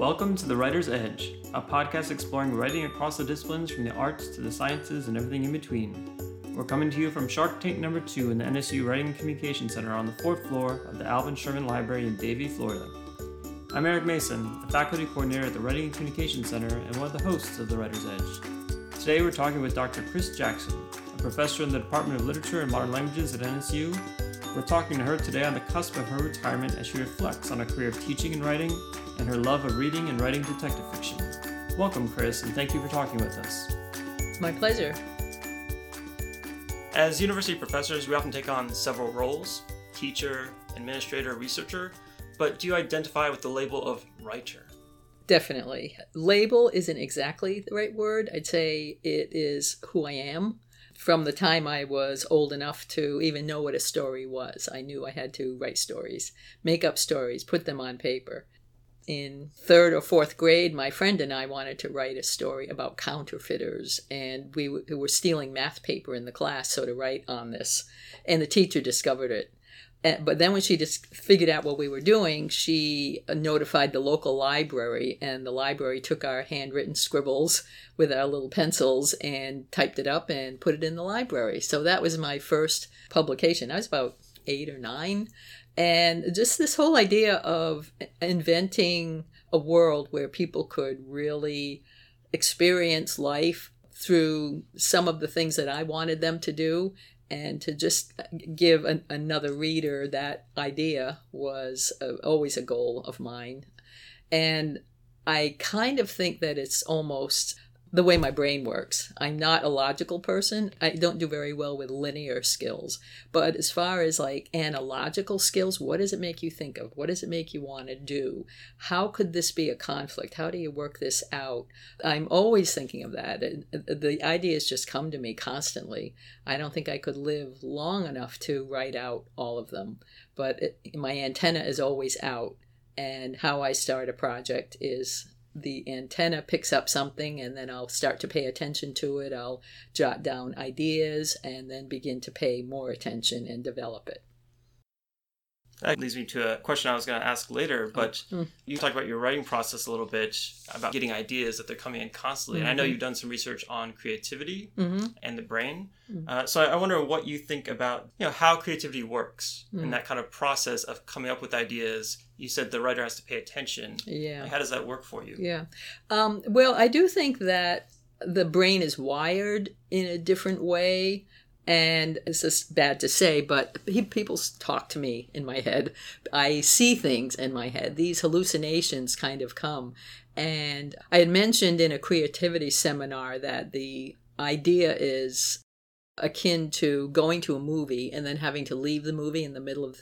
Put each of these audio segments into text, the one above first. Welcome to The Writer's Edge, a podcast exploring writing across the disciplines from the arts to the sciences and everything in between. We're coming to you from Shark Tank number 2 in the NSU Writing and Communication Center on the 4th floor of the Alvin Sherman Library in Davie, Florida. I'm Eric Mason, the faculty coordinator at the Writing and Communication Center and one of the hosts of The Writer's Edge. Today we're talking with Dr. Chris Jackson, a professor in the Department of Literature and Modern Languages at NSU. We're talking to her today on the cusp of her retirement as she reflects on a career of teaching and writing and her love of reading and writing detective fiction. Welcome, Chris, and thank you for talking with us. It's my pleasure. As university professors, we often take on several roles, teacher, administrator, researcher, but do you identify with the label of writer? Definitely. Label isn't exactly the right word. I'd say it is who I am. From the time I was old enough to even know what a story was, I knew I had to write stories, make up stories, put them on paper. In third or fourth grade, my friend and I wanted to write a story about counterfeiters, and we were stealing math paper in the class, so to write on this. And the teacher discovered it. But then when she just figured out what we were doing, she notified the local library, and the library took our handwritten scribbles with our little pencils and typed it up and put it in the library. So that was my first publication. I was about 8 or 9. And just this whole idea of inventing a world where people could really experience life through some of the things that I wanted them to do. And to just give another reader that idea was always a goal of mine. And I kind of think that it's almost the way my brain works. I'm not a logical person. I don't do very well with linear skills. But as far as like analogical skills, what does it make you think of? What does it make you want to do? How could this be a conflict? How do you work this out? I'm always thinking of that. The ideas just come to me constantly. I don't think I could live long enough to write out all of them. But my antenna is always out. And how I start a project is the antenna picks up something, and then I'll start to pay attention to it. I'll jot down ideas and then begin to pay more attention and develop it. That leads me to a question I was going to ask later, but you talked about your writing process a little bit, about getting ideas that they're coming in constantly. Mm-hmm. And I know you've done some research on creativity and the brain. So I wonder what you think about, you know, how creativity works and that kind of process of coming up with ideas. You said the writer has to pay attention. Yeah. Like, how does that work for you? Yeah. Well, I do think that the brain is wired in a different way. And it's just bad to say, but people talk to me in my head. I see things in my head. These hallucinations kind of come. And I had mentioned in a creativity seminar that the idea is akin to going to a movie and then having to leave the movie in the middle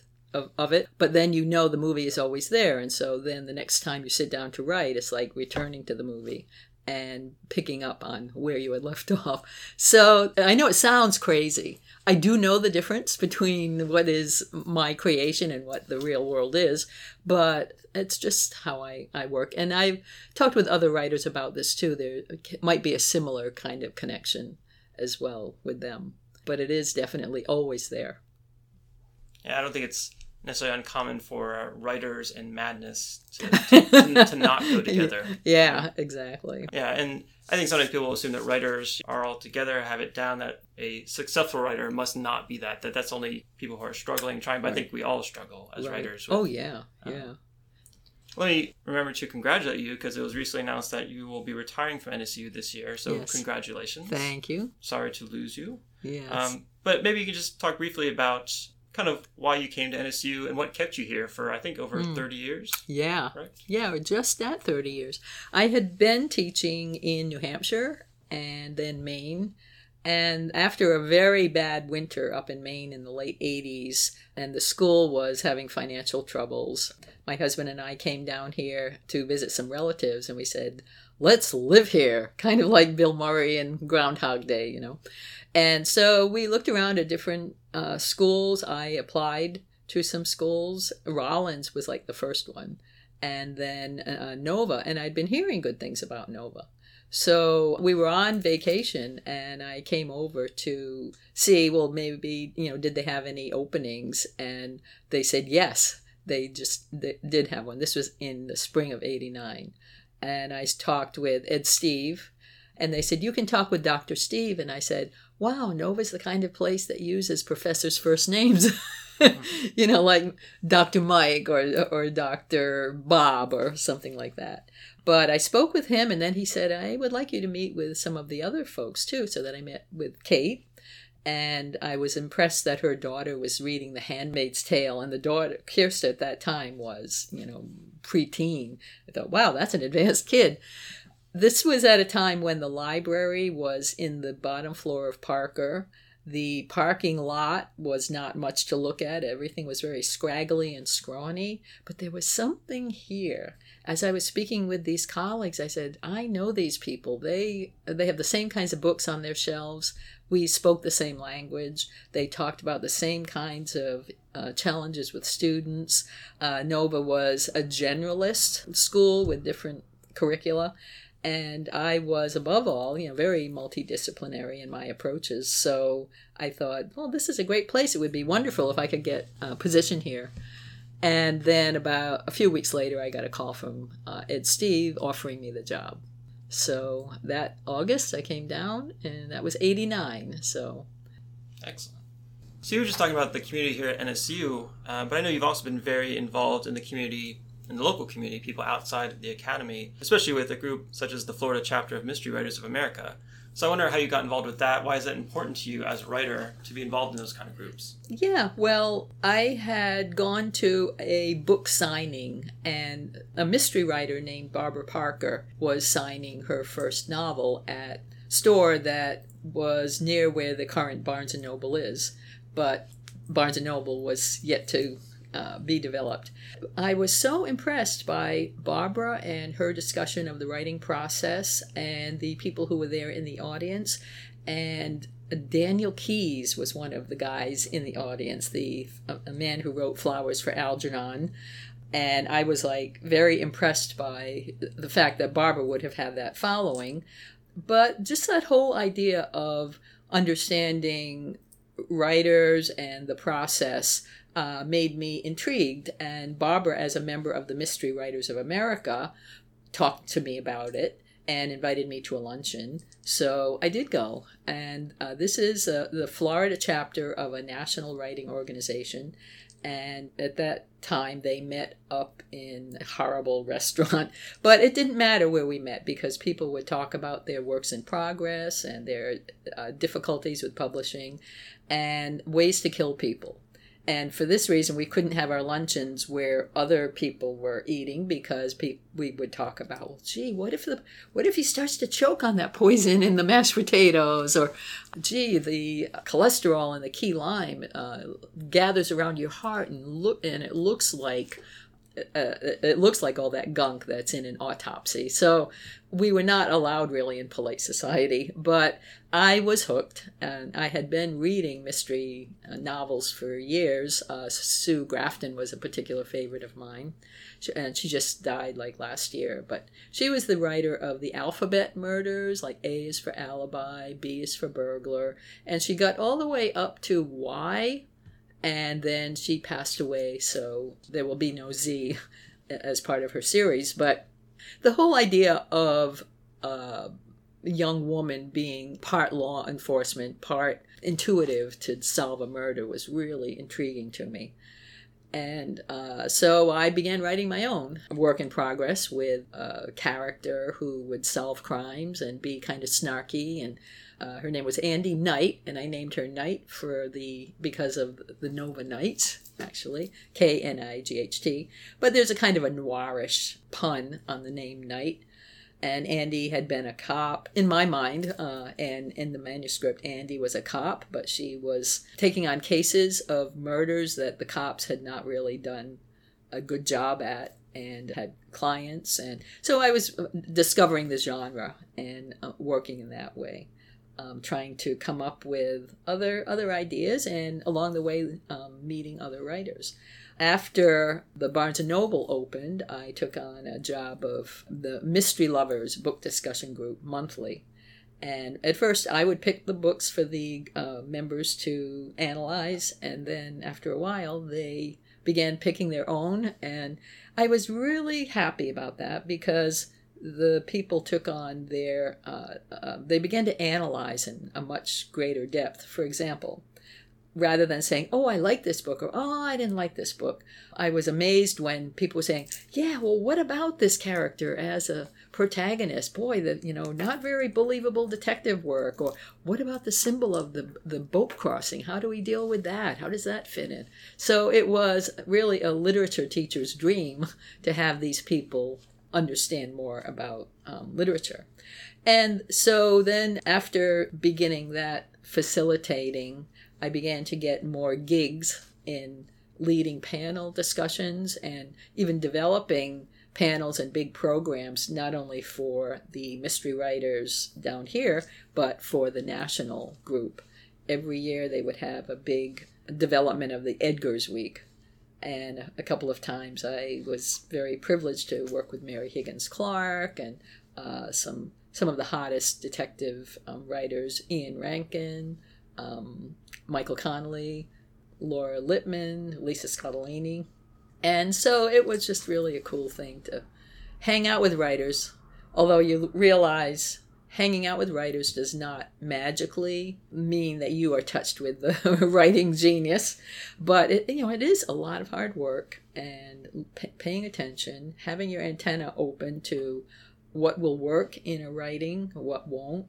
of it. But then you know the movie is always there. And so then the next time you sit down to write, it's like returning to the movie and picking up on where you had left off. So I know it sounds crazy. I do know the difference between what is my creation and what the real world is, but it's just how I work. And I've talked with other writers about this too. There might be a similar kind of connection as well with them, but it is definitely always there. Yeah, I don't think it's necessarily uncommon for writers and madness to not go together. Yeah, exactly. Yeah, and I think sometimes people assume that writers are all together, have it down, that a successful writer must not be that, that's only people who are struggling, trying, but right. I think we all struggle as writers. With, yeah. Let me remember to congratulate you, because it was recently announced that you will be retiring from NSU this year, so yes. Congratulations. Thank you. Sorry to lose you. Yes. But maybe you can just talk briefly about kind of why you came to NSU and what kept you here for, I think, over 30 years. Yeah. Right? Yeah, just at 30 years. I had been teaching in New Hampshire and then Maine. And after a very bad winter up in Maine in the late 80s, and the school was having financial troubles, my husband and I came down here to visit some relatives, and we said, let's live here, kind of like Bill Murray and Groundhog Day, you know. And so we looked around at different schools. I applied to some schools. Rollins was like the first one, and then Nova. And I'd been hearing good things about Nova. So we were on vacation, and I came over to see, well, maybe, you know, did they have any openings? And they said yes. they did have one. This was in the spring of '89. And I talked with Ed Steve, and they said, you can talk with Dr. Steve. And I said, wow, Nova's the kind of place that uses professors' first names. You know, like Dr. Mike or Dr. Bob or something like that. But I spoke with him, and then he said, I would like you to meet with some of the other folks, too. So that I met with Kate, and I was impressed that her daughter was reading The Handmaid's Tale. And the daughter, Kirsten, at that time was, you know, preteen. I thought, wow, that's an advanced kid. This was at a time when the library was in the bottom floor of Parker. The parking lot was not much to look at. Everything was very scraggly and scrawny, but there was something here. As I was speaking with these colleagues, I said, I know these people. They have the same kinds of books on their shelves. We spoke the same language. They talked about the same kinds of challenges with students. Nova was a generalist school with different curricula. And I was, above all, you know, very multidisciplinary in my approaches. So I thought, well, this is a great place. It would be wonderful if I could get a position here. And then about a few weeks later, I got a call from Ed Steve offering me the job. So that August, I came down, and that was '89. So excellent. So you were just talking about the community here at NSU, but I know you've also been very involved in the community, in the local community, people outside of the academy, especially with a group such as the Florida chapter of Mystery Writers of America. So I wonder how you got involved with that. Why is that important to you as a writer to be involved in those kind of groups? Yeah, well, I had gone to a book signing, and a mystery writer named Barbara Parker was signing her first novel at a store that was near where the current Barnes & Noble is. But Barnes & Noble was yet to be developed. I was so impressed by Barbara and her discussion of the writing process and the people who were there in the audience. And Daniel Keyes was one of the guys in the audience, a man who wrote Flowers for Algernon. And I was like very impressed by the fact that Barbara would have had that following. But just that whole idea of understanding writers and the process made me intrigued, and Barbara, as a member of the Mystery Writers of America, talked to me about it and invited me to a luncheon. So I did go, and this is the Florida chapter of a national writing organization, and at that time they met up in a horrible restaurant, but it didn't matter where we met because people would talk about their works in progress and their difficulties with publishing and ways to kill people. And for this reason, we couldn't have our luncheons where other people were eating because we would talk about, well, gee, what if he starts to choke on that poison in the mashed potatoes? Or, gee, the cholesterol in the key lime gathers around your heart and it looks like all that gunk that's in an autopsy. So we were not allowed really in polite society, but I was hooked, and I had been reading mystery novels for years. Sue Grafton was a particular favorite of mine, and she just died like last year, but she was the writer of the Alphabet Murders, like A is for Alibi, B is for Burglar, and she got all the way up to Y. And then she passed away, so there will be no Z as part of her series. But the whole idea of a young woman being part law enforcement, part intuitive to solve a murder was really intriguing to me. And so I began writing my own work in progress with a character who would solve crimes and be kind of snarky. And her name was Andy Knight, and I named her Knight because of the Nova Knights, actually, K-N-I-G-H-T. But there's a kind of a noirish pun on the name Knight. And Andy had been a cop, in my mind, and in the manuscript, Andy was a cop, but she was taking on cases of murders that the cops had not really done a good job at and had clients. And so I was discovering the genre and working in that way, trying to come up with other ideas and along the way meeting other writers. After the Barnes & Noble opened, I took on a job of the Mystery Lovers book discussion group monthly. And at first, I would pick the books for the members to analyze. And then after a while, they began picking their own. And I was really happy about that because the people took on their, they began to analyze in a much greater depth. For example, rather than saying, oh, I like this book, or oh, I didn't like this book, I was amazed when people were saying, yeah, well, what about this character as a protagonist? Boy, the, you know, not very believable detective work. Or what about the symbol of the boat crossing? How do we deal with that? How does that fit in? So it was really a literature teacher's dream to have these people understand more about literature. And so then after beginning that facilitating, I began to get more gigs in leading panel discussions and even developing panels and big programs, not only for the mystery writers down here, but for the national group. Every year they would have a big development of the Edgar's Week. And a couple of times I was very privileged to work with Mary Higgins Clark and some of the hottest detective writers, Ian Rankin, Michael Connelly, Laura Lippman, Lisa Scottoline. And so it was just really a cool thing to hang out with writers, although you realize hanging out with writers does not magically mean that you are touched with the writing genius, but it, you know, it is a lot of hard work and paying attention, having your antenna open to what will work in a writing, what won't.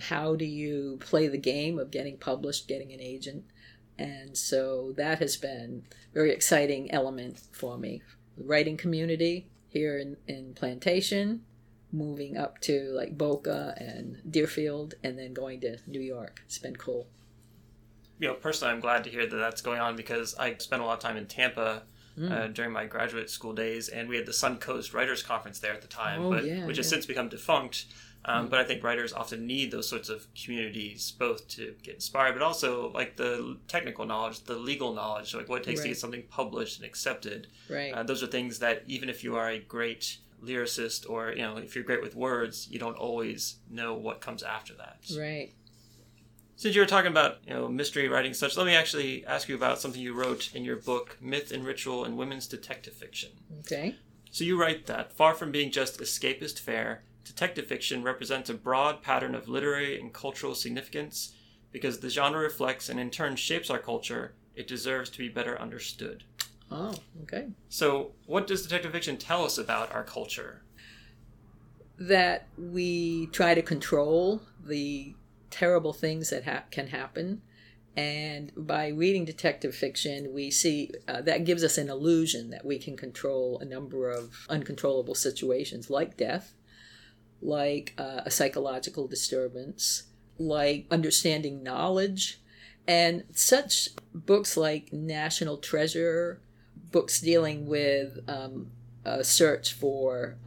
How do you play the game of getting published, getting an agent? And so that has been a very exciting element for me. The writing community here in Plantation, moving up to like Boca and Deerfield, and then going to New York. It's been cool. You know, personally, I'm glad to hear that that's going on because I spent a lot of time in Tampa during my graduate school days, and we had the Suncoast Writers Conference there at the time, which has since become defunct. But I think writers often need those sorts of communities, both to get inspired, but also like the technical knowledge, the legal knowledge, like what it takes to get something published and accepted. Right. Those are things that even if you are a great lyricist or, you know, if you're great with words, you don't always know what comes after that. Right. Since you were talking about, you know, mystery writing and such, let me actually ask you about something you wrote in your book, Myth and Ritual in Women's Detective Fiction. Okay. So you write that, far from being just escapist fare, detective fiction represents a broad pattern of literary and cultural significance. Because the genre reflects and in turn shapes our culture, it deserves to be better understood. Oh, okay. So what does detective fiction tell us about our culture? That we try to control the terrible things that can happen. And by reading detective fiction, we see that gives us an illusion that we can control a number of uncontrollable situations like death, like a psychological disturbance, like understanding knowledge. And such books like National Treasure, books dealing with a search for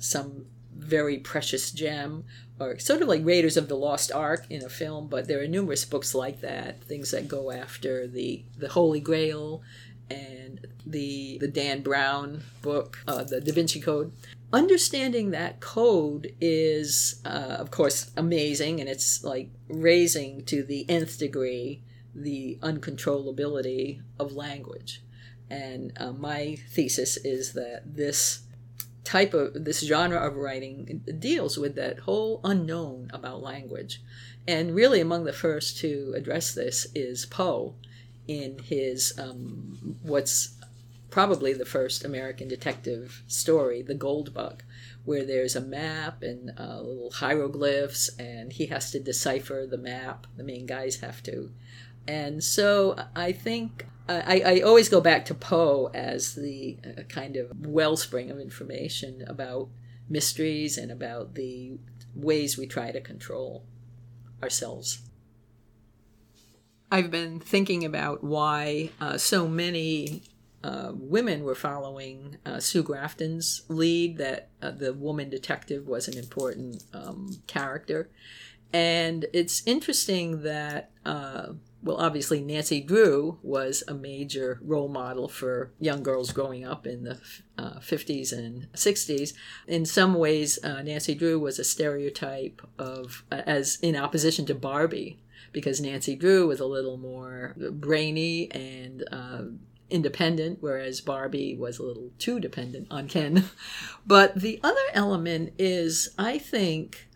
some very precious gem, or sort of like Raiders of the Lost Ark in a film, but there are numerous books like that, things that go after the Holy Grail and the Dan Brown book, the Da Vinci Code. Understanding that code is, of course, amazing, and it's like raising to the nth degree the uncontrollability of language. And my thesis is that this genre of writing deals with that whole unknown about language. And really among the first to address this is Poe in his, what's probably the first American detective story, The Goldbug, where there's a map and little hieroglyphs, and he has to decipher the map. The main guys have to. And so I think I always go back to Poe as the kind of wellspring of information about mysteries and about the ways we try to control ourselves. I've been thinking about why so many women were following Sue Grafton's lead, that the woman detective was an important character. And it's interesting that, obviously Nancy Drew was a major role model for young girls growing up in the 50s and 60s. In some ways, Nancy Drew was a stereotype of, as in opposition to Barbie, because Nancy Drew was a little more brainy and independent, whereas Barbie was a little too dependent on Ken. But the other element is, I think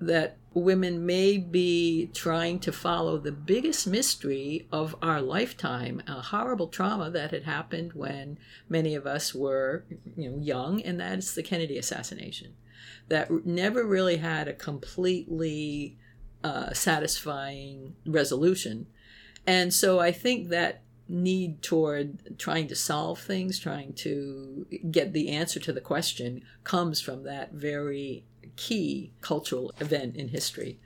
that women may be trying to follow the biggest mystery of our lifetime, a horrible trauma that had happened when many of us were, young, and that's the Kennedy assassination, that never really had a completely satisfying resolution. And so I think that need toward trying to solve things, trying to get the answer to the question, comes from that very key cultural event in history.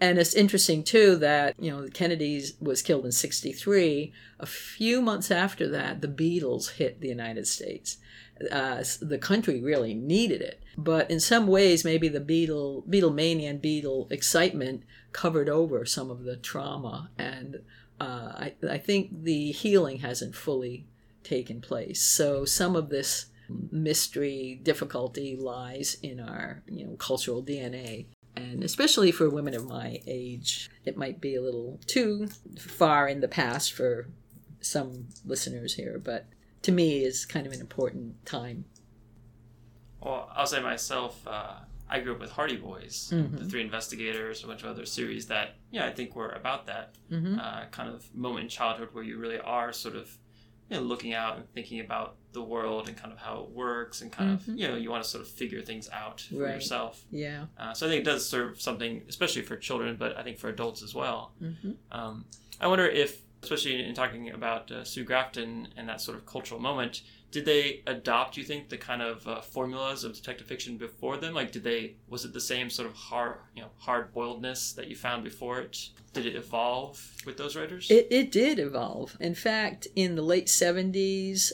And it's interesting, too, that, Kennedy was killed in 1963. A few months after that, the Beatles hit the United States. The country really needed it. But in some ways, maybe the Beatlemania and Beatle excitement covered over some of the trauma. And I think the healing hasn't fully taken place. So some of this mystery, difficulty lies in our cultural DNA. And especially for women of my age, it might be a little too far in the past for some listeners here, but to me is kind of an important time. Well, I'll say myself, I grew up with Hardy Boys, mm-hmm. The Three Investigators, a bunch of other series that, I think were about that mm-hmm. Kind of moment in childhood where you really are sort of looking out and thinking about the world and kind of how it works and kind mm-hmm. of, you want to sort of figure things out for right. yourself. Yeah. So I think it does serve something, especially for children, but I think for adults as well. Mm-hmm. I wonder if, especially in talking about Sue Grafton and that sort of cultural moment, did they adopt, you think, the kind of formulas of detective fiction before them? Like, was it the same sort of hard-boiledness that you found before it? Did it evolve with those writers? It did evolve. In fact, in the late 70s,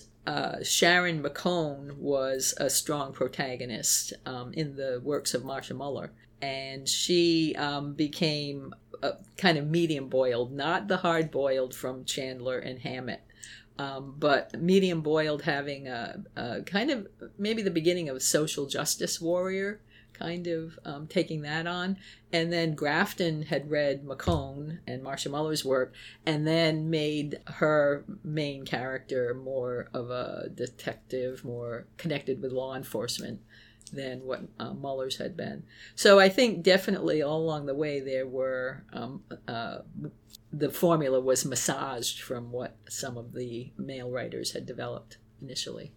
Sharon McCone was a strong protagonist in the works of Marcia Muller. And she became a kind of medium-boiled, not the hard-boiled from Chandler and Hammett. But medium-boiled, having a kind of maybe the beginning of a social justice warrior, kind of taking that on. And then Grafton had read McCone and Marcia Muller's work and then made her main character more of a detective, more connected with law enforcement than what Muller's had been. So I think definitely all along the way there were... the formula was massaged from what some of the male writers had developed initially.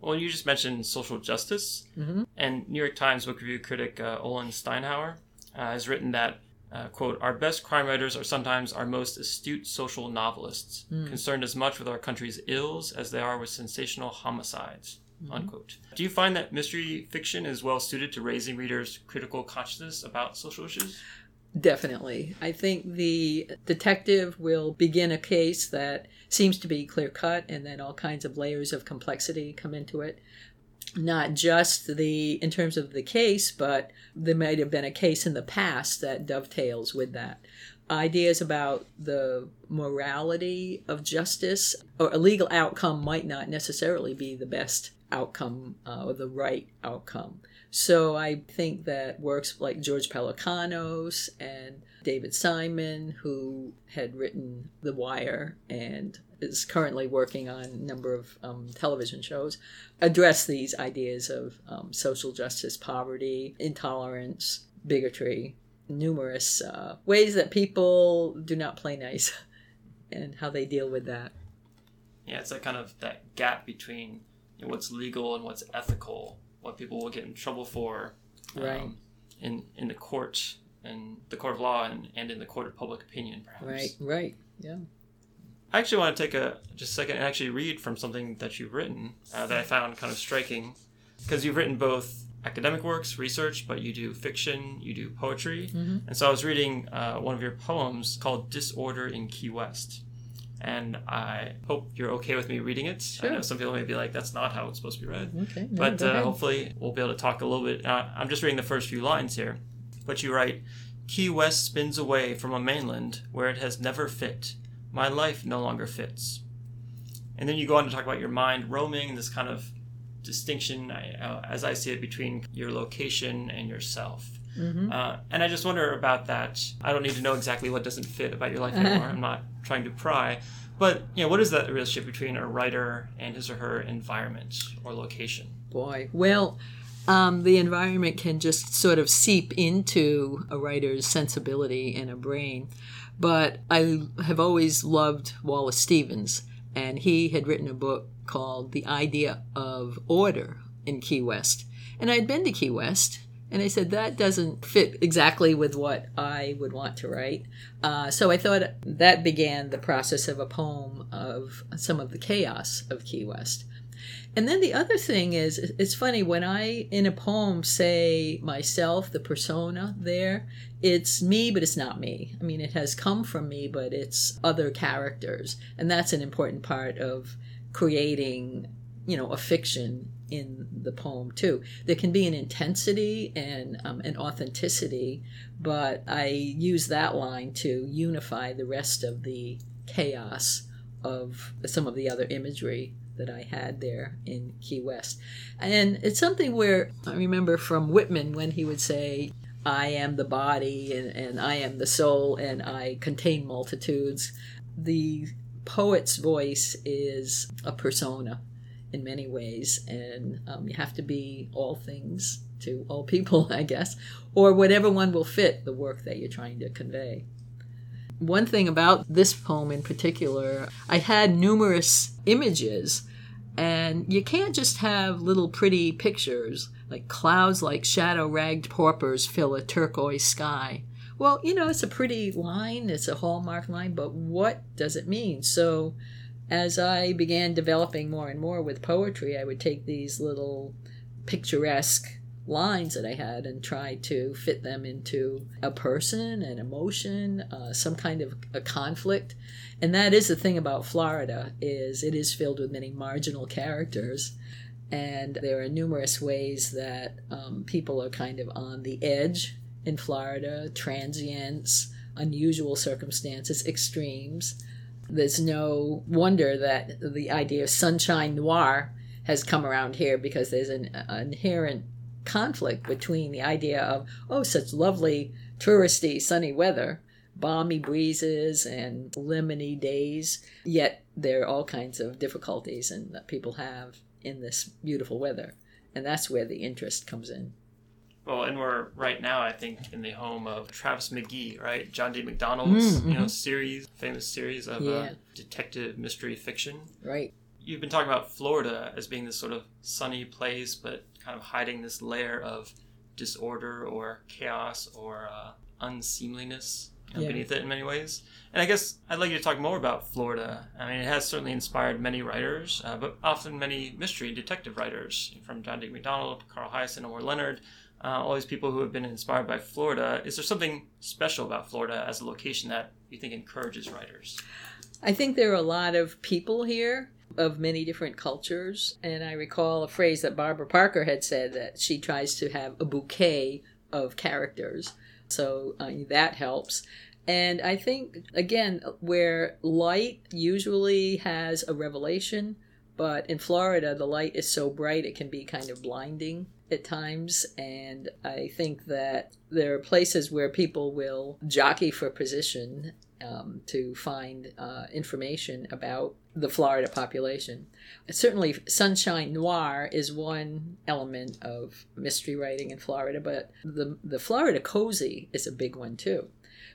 Well, you just mentioned social justice, mm-hmm. and New York Times book review critic Olin Steinhauer has written that, quote, "Our best crime writers are sometimes our most astute social novelists, concerned as much with our country's ills as they are with sensational homicides," mm-hmm. unquote. Do you find that mystery fiction is well suited to raising readers' critical consciousness about social issues? Definitely. I think the detective will begin a case that seems to be clear-cut, and then all kinds of layers of complexity come into it. Not just in terms of the case, but there might have been a case in the past that dovetails with that. Ideas about the morality of justice or a legal outcome might not necessarily be the best outcome or the right outcome. So I think that works like George Pelecanos and David Simon, who had written The Wire and is currently working on a number of television shows, address these ideas of social justice, poverty, intolerance, bigotry, numerous ways that people do not play nice and how they deal with that. Yeah, it's that gap between what's legal and what's ethical, what people will get in trouble for right. in the court, and the court of law, and in the court of public opinion, perhaps. Right, yeah. I actually want to take just a second and actually read from something that you've written that I found kind of striking, because you've written both academic works, research, but you do fiction, you do poetry. Mm-hmm. And so I was reading one of your poems called Disorder in Key West. And I hope you're okay with me reading it. Sure. I know some people may be like, that's not how it's supposed to be read. Okay, no, but hopefully we'll be able to talk a little bit. I'm just reading the first few lines here. But you write, "Key West spins away from a mainland where it has never fit. My life no longer fits." And then you go on to talk about your mind roaming and this kind of distinction, as I see it, between your location and yourself. Mm-hmm. And I just wonder about that. I don't need to know exactly what doesn't fit about your life anymore. I'm not trying to pry. But, you know, what is that relationship between a writer and his or her environment or location? Boy, well, the environment can just sort of seep into a writer's sensibility and a brain. But I have always loved Wallace Stevens, and he had written a book called The Idea of Order in Key West. And I'd been to Key West, and I said, that doesn't fit exactly with what I would want to write. So I thought that began the process of a poem of some of the chaos of Key West. And then the other thing is, it's funny, when I, in a poem, say myself, the persona there, it's me, but it's not me. I mean, it has come from me, but it's other characters. And that's an important part of creating, you know, a fiction in the poem too. There can be an intensity and an authenticity, but I use that line to unify the rest of the chaos of some of the other imagery that I had there in Key West. And it's something where I remember from Whitman when he would say, I am the body and I am the soul and I contain multitudes. The poet's voice is a persona in many ways, and you have to be all things to all people, I guess, or whatever one will fit the work that you're trying to convey. One thing about this poem in particular, I had numerous images, and you can't just have little pretty pictures, like clouds like shadow-ragged paupers fill a turquoise sky. Well, you know, it's a pretty line, it's a hallmark line, but what does it mean? So as I began developing more and more with poetry, I would take these little picturesque lines that I had and try to fit them into a person, an emotion, some kind of a conflict. And that is the thing about Florida, is it is filled with many marginal characters. And there are numerous ways that people are kind of on the edge in Florida, transients, unusual circumstances, extremes. There's no wonder that the idea of sunshine noir has come around here, because there's an inherent conflict between the idea of, oh, such lovely, touristy, sunny weather, balmy breezes and lemony days, yet there are all kinds of difficulties and that people have in this beautiful weather. And that's where the interest comes in. Well, and we're right now, I think, in the home of Travis McGee, right? John D. McDonald's, you know, famous series of detective mystery fiction. Right. You've been talking about Florida as being this sort of sunny place, but kind of hiding this layer of disorder or chaos or unseemliness beneath it in many ways. And I guess I'd like you to talk more about Florida. I mean, it has certainly inspired many writers, but often many mystery and detective writers, from John D. McDonald, Carl Hyacin, Orr Leonard. All these people who have been inspired by Florida. Is there something special about Florida as a location that you think encourages writers? I think there are a lot of people here of many different cultures. And I recall a phrase that Barbara Parker had said, that she tries to have a bouquet of characters. So that helps. And I think, again, where light usually has a revelation, but in Florida, the light is so bright it can be kind of blinding at times, and I think that there are places where people will jockey for position to find information about the Florida population. Certainly, sunshine noir is one element of mystery writing in Florida, but the Florida cozy is a big one too.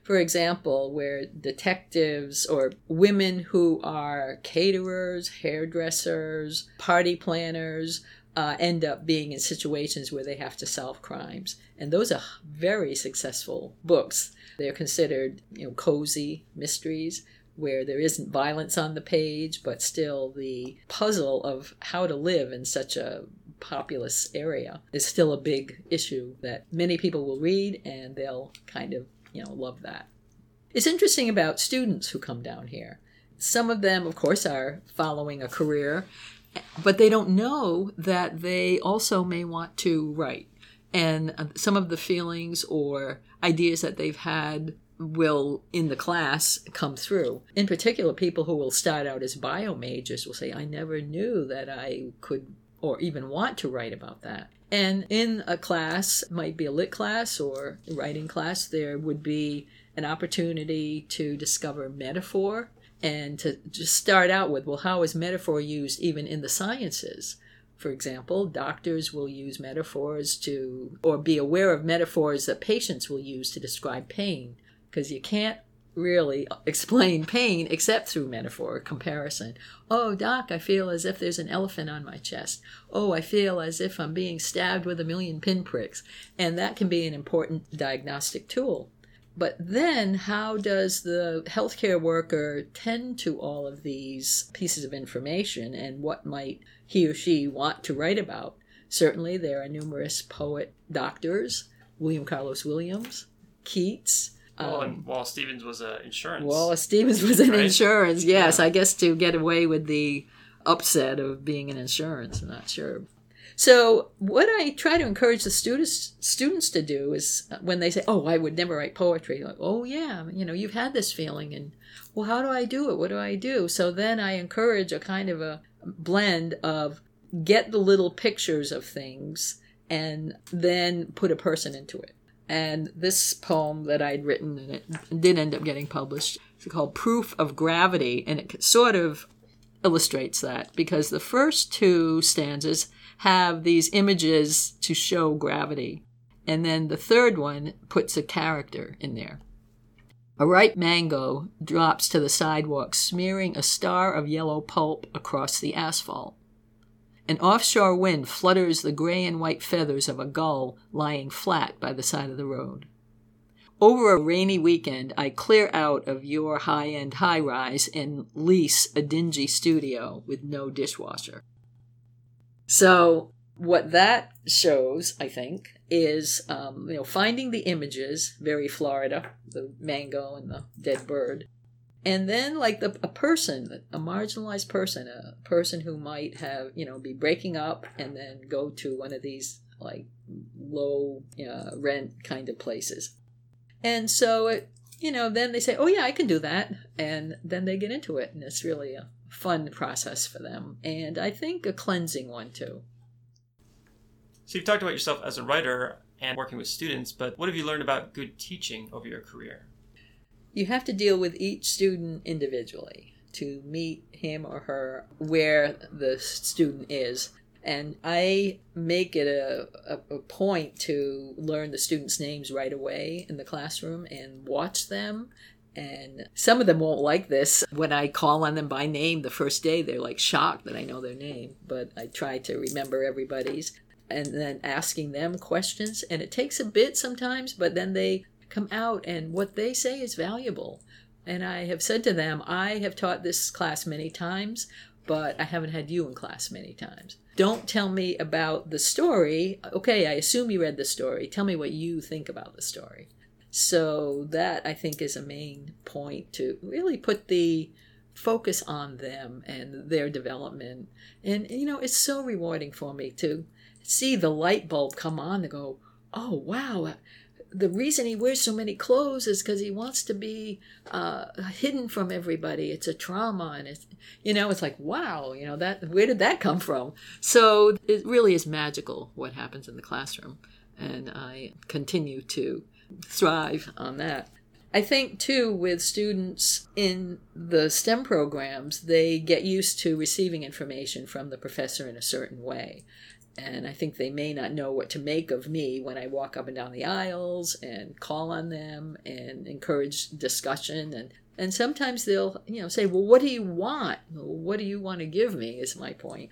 For example, where detectives or women who are caterers, hairdressers, party planners, end up being in situations where they have to solve crimes. And those are very successful books. They're considered, you know, cozy mysteries, where there isn't violence on the page, but still the puzzle of how to live in such a populous area is still a big issue that many people will read, and they'll kind of, you know, love that. It's interesting about students who come down here. Some of them, of course, are following a career, but they don't know that they also may want to write. And some of the feelings or ideas that they've had will, in the class, come through. In particular, people who will start out as bio majors will say, I never knew that I could or even want to write about that. And in a class, might be a lit class or a writing class, there would be an opportunity to discover metaphor And to just start out with, well, how is metaphor used even in the sciences? For example, doctors will use metaphors to, or be aware of metaphors that patients will use to describe pain, because you can't really explain pain except through metaphor, comparison. Oh, doc, I feel as if there's an elephant on my chest. Oh, I feel as if I'm being stabbed with 1,000,000 pinpricks. And that can be an important diagnostic tool. But then how does the healthcare worker tend to all of these pieces of information, and what might he or she want to write about? Certainly there are numerous poet doctors, William Carlos Williams, Keats. Well, and Wallace Stevens was an insurance. Wallace Stevens was an insurance, yes. Yeah. I guess to get away with the upset of being an insurance, I'm not sure. So what I try to encourage the students to do is when they say, oh, I would never write poetry. Like, oh, yeah, you know, you've had this feeling. And, well, how do I do it? What do I do? So then I encourage a kind of a blend of get the little pictures of things and then put a person into it. And this poem that I'd written, and it did end up getting published, it's called Proof of Gravity. And it sort of illustrates that because the first two stanzas have these images to show gravity. And then the third one puts a character in there. A ripe mango drops to the sidewalk, smearing a star of yellow pulp across the asphalt. An offshore wind flutters the gray and white feathers of a gull lying flat by the side of the road. Over a rainy weekend, I clear out of your high-end high-rise and lease a dingy studio with no dishwasher. So what that shows, I think, is you know, finding the images, very Florida, the mango and the dead bird, and then like a person, a marginalized person, a person who might have, you know, be breaking up and then go to one of these like low rent kind of places. And so, you know, then they say, oh yeah, I can do that. And then they get into it, and it's really a fun process for them, and I think a cleansing one too. So you've talked about yourself as a writer and working with students, but what have you learned about good teaching over your career? You have to deal with each student individually to meet him or her where the student is. And I make it a point to learn the students' names right away in the classroom and watch them. And some of them won't like this. When I call on them by name the first day, they're like shocked that I know their name. But I try to remember everybody's. And then asking them questions. And it takes a bit sometimes, but then they come out and what they say is valuable. And I have said to them, I have taught this class many times, but I haven't had you in class many times. Don't tell me about the story. Okay, I assume you read the story. Tell me what you think about the story. So that, I think, is a main point to really put the focus on them and their development. And, you know, it's so rewarding for me to see the light bulb come on and go, oh, wow, the reason he wears so many clothes is because he wants to be hidden from everybody. It's a trauma. And, it's, you know, it's like, wow, you know, that where did that come from? So it really is magical what happens in the classroom. And I continue to thrive on that. I think, too, with students in the STEM programs, they get used to receiving information from the professor in a certain way. And I think they may not know what to make of me when I walk up and down the aisles and call on them and encourage discussion. And sometimes they'll, you know, say, well, what do you want? What do you want to give me is my point.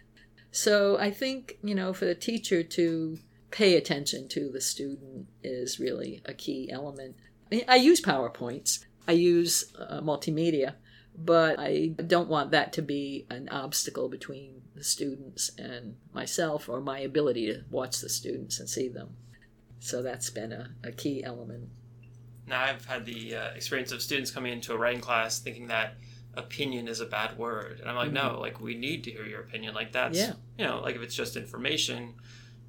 So I think, you know, for the teacher to pay attention to the student is really a key element. I use PowerPoints, I use multimedia, but I don't want that to be an obstacle between the students and myself or my ability to watch the students and see them. So that's been a key element. Now I've had the experience of students coming into a writing class thinking that opinion is a bad word. And I'm like, no, like we need to hear your opinion. Like that's, you know, like if it's just information,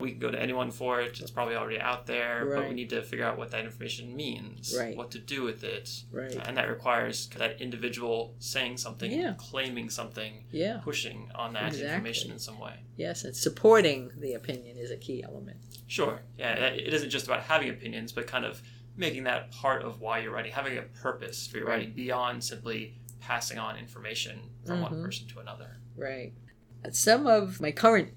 we can go to anyone for it. It's probably already out there, but we need to figure out what that information means, what to do with it. And that requires that individual saying something, claiming something, pushing on that information in some way. Yes, and supporting the opinion is a key element. Sure. Yeah, it isn't just about having opinions, but kind of making that part of why you're writing, having a purpose for your writing beyond simply passing on information from one person to another. Right. Some of my current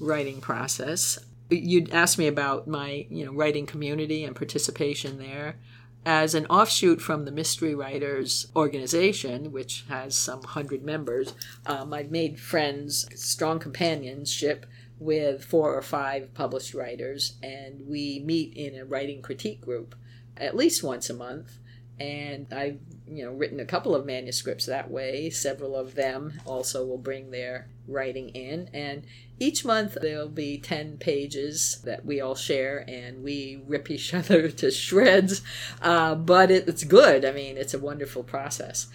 writing process, you'd asked me about my, writing community and participation there. As an offshoot from the Mystery Writers organization, which has some 100 members, I've made friends, strong companionship with 4 or 5 published writers, and we meet in a writing critique group at least once a month. And I've, written a couple of manuscripts that way. Several of them also will bring their writing in. And each month there'll be 10 pages that we all share, and we rip each other to shreds. But it's good. I mean, it's a wonderful process.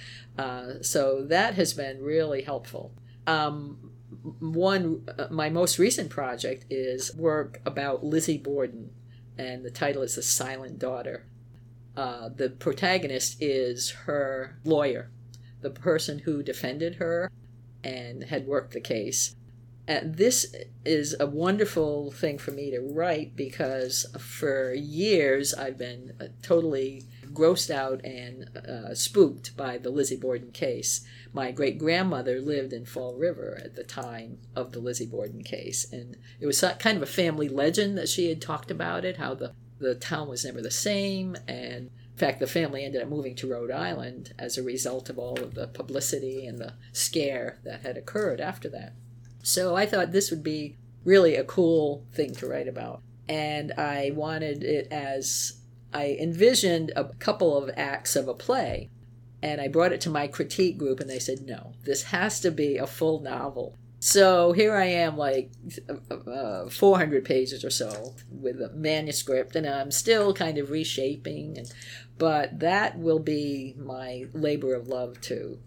So that has been really helpful. My most recent project is work about Lizzie Borden, and the title is The Silent Daughter. The protagonist is her lawyer, the person who defended her and had worked the case. And this is a wonderful thing for me to write, because for years I've been totally grossed out and spooked by the Lizzie Borden case. My great-grandmother lived in Fall River at the time of the Lizzie Borden case, and it was kind of a family legend that she had talked about it, how the town was never the same, and in fact the family ended up moving to Rhode Island as a result of all of the publicity and the scare that had occurred after that. So I thought this would be really a cool thing to write about. And I wanted it as, I envisioned a couple of acts of a play, and I brought it to my critique group, and they said, no, this has to be a full novel. So here I am, 400 pages or so with a manuscript, and I'm still kind of reshaping. But that will be my labor of love to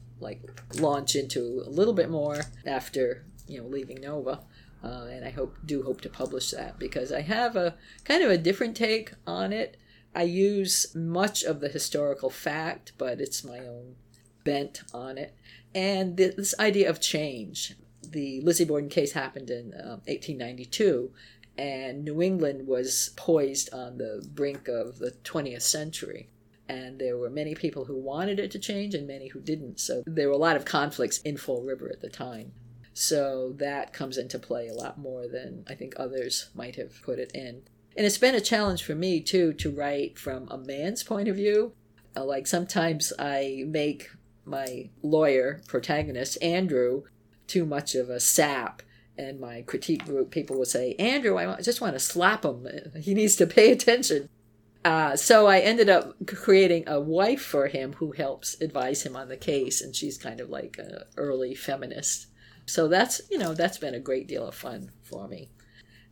launch into a little bit more after leaving Nova, and I hope to publish that, because I have a kind of a different take on it. I use much of the historical fact, but it's my own bent on it, and this idea of change. The Lizzie Borden case happened in 1892, and New England was poised on the brink of the 20th century. And there were many people who wanted it to change and many who didn't. So there were a lot of conflicts in Fall River at the time. So that comes into play a lot more than I think others might have put it in. And it's been a challenge for me, too, to write from a man's point of view. Sometimes I make my lawyer protagonist, Andrew, too much of a sap, and my critique group people would say, Andrew, I just want to slap him. He needs to pay attention. So I ended up creating a wife for him who helps advise him on the case, and she's kind of like an early feminist. So that's been a great deal of fun for me.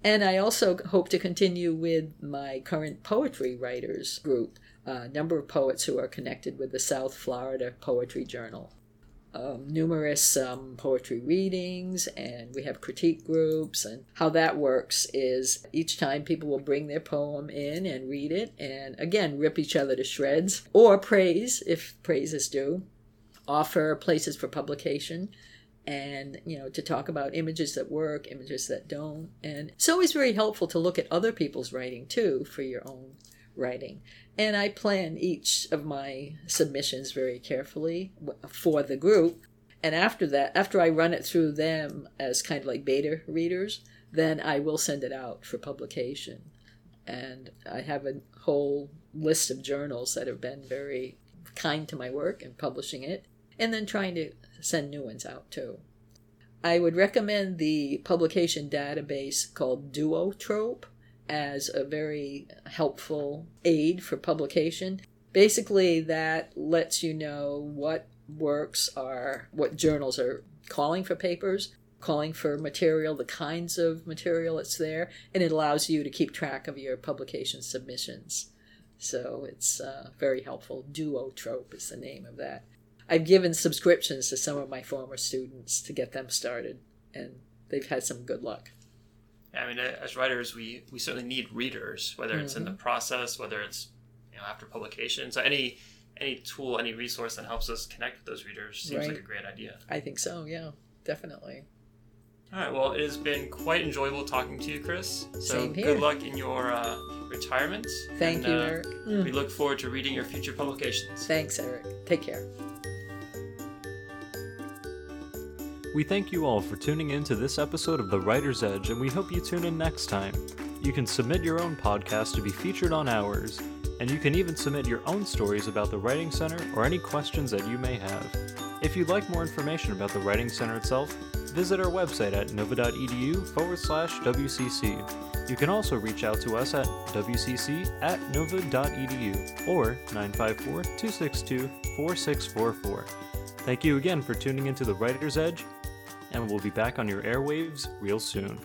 And I also hope to continue with my current poetry writers group, a number of poets who are connected with the South Florida Poetry Journal. Numerous poetry readings, and we have critique groups, and how that works is each time people will bring their poem in and read it, and again rip each other to shreds, or praise if praise is due, offer places for publication, and to talk about images that work, images that don't. And it's always very helpful to look at other people's writing too for your own writing. And I plan each of my submissions very carefully for the group. And after that, after I run it through them as kind of like beta readers, then I will send it out for publication. And I have a whole list of journals that have been very kind to my work and publishing it, and then trying to send new ones out too. I would recommend the publication database called Duotrope as a very helpful aid for publication. Basically, that lets you know what journals are calling for papers, calling for material, the kinds of material that's there, and it allows you to keep track of your publication submissions. So it's very helpful. Duotrope is the name of that. I've given subscriptions to some of my former students to get them started, and they've had some good luck. I mean, as writers, we certainly need readers, whether it's in the process, whether it's after publication. So any tool, any resource that helps us connect with those readers seems like a great idea. I think so, yeah, definitely. All right, well, it has been quite enjoyable talking to you, Chris. So good luck in your retirement. Thank you, Eric. We look forward to reading your future publications. Thanks, Eric. Take care. We thank you all for tuning in to this episode of The Writer's Edge, and we hope you tune in next time. You can submit your own podcast to be featured on ours, and you can even submit your own stories about the Writing Center or any questions that you may have. If you'd like more information about the Writing Center itself, visit our website at nova.edu/WCC. You can also reach out to us at wcc@nova.edu or 954-262-4644. Thank you again for tuning into The Writer's Edge, and we'll be back on your airwaves real soon.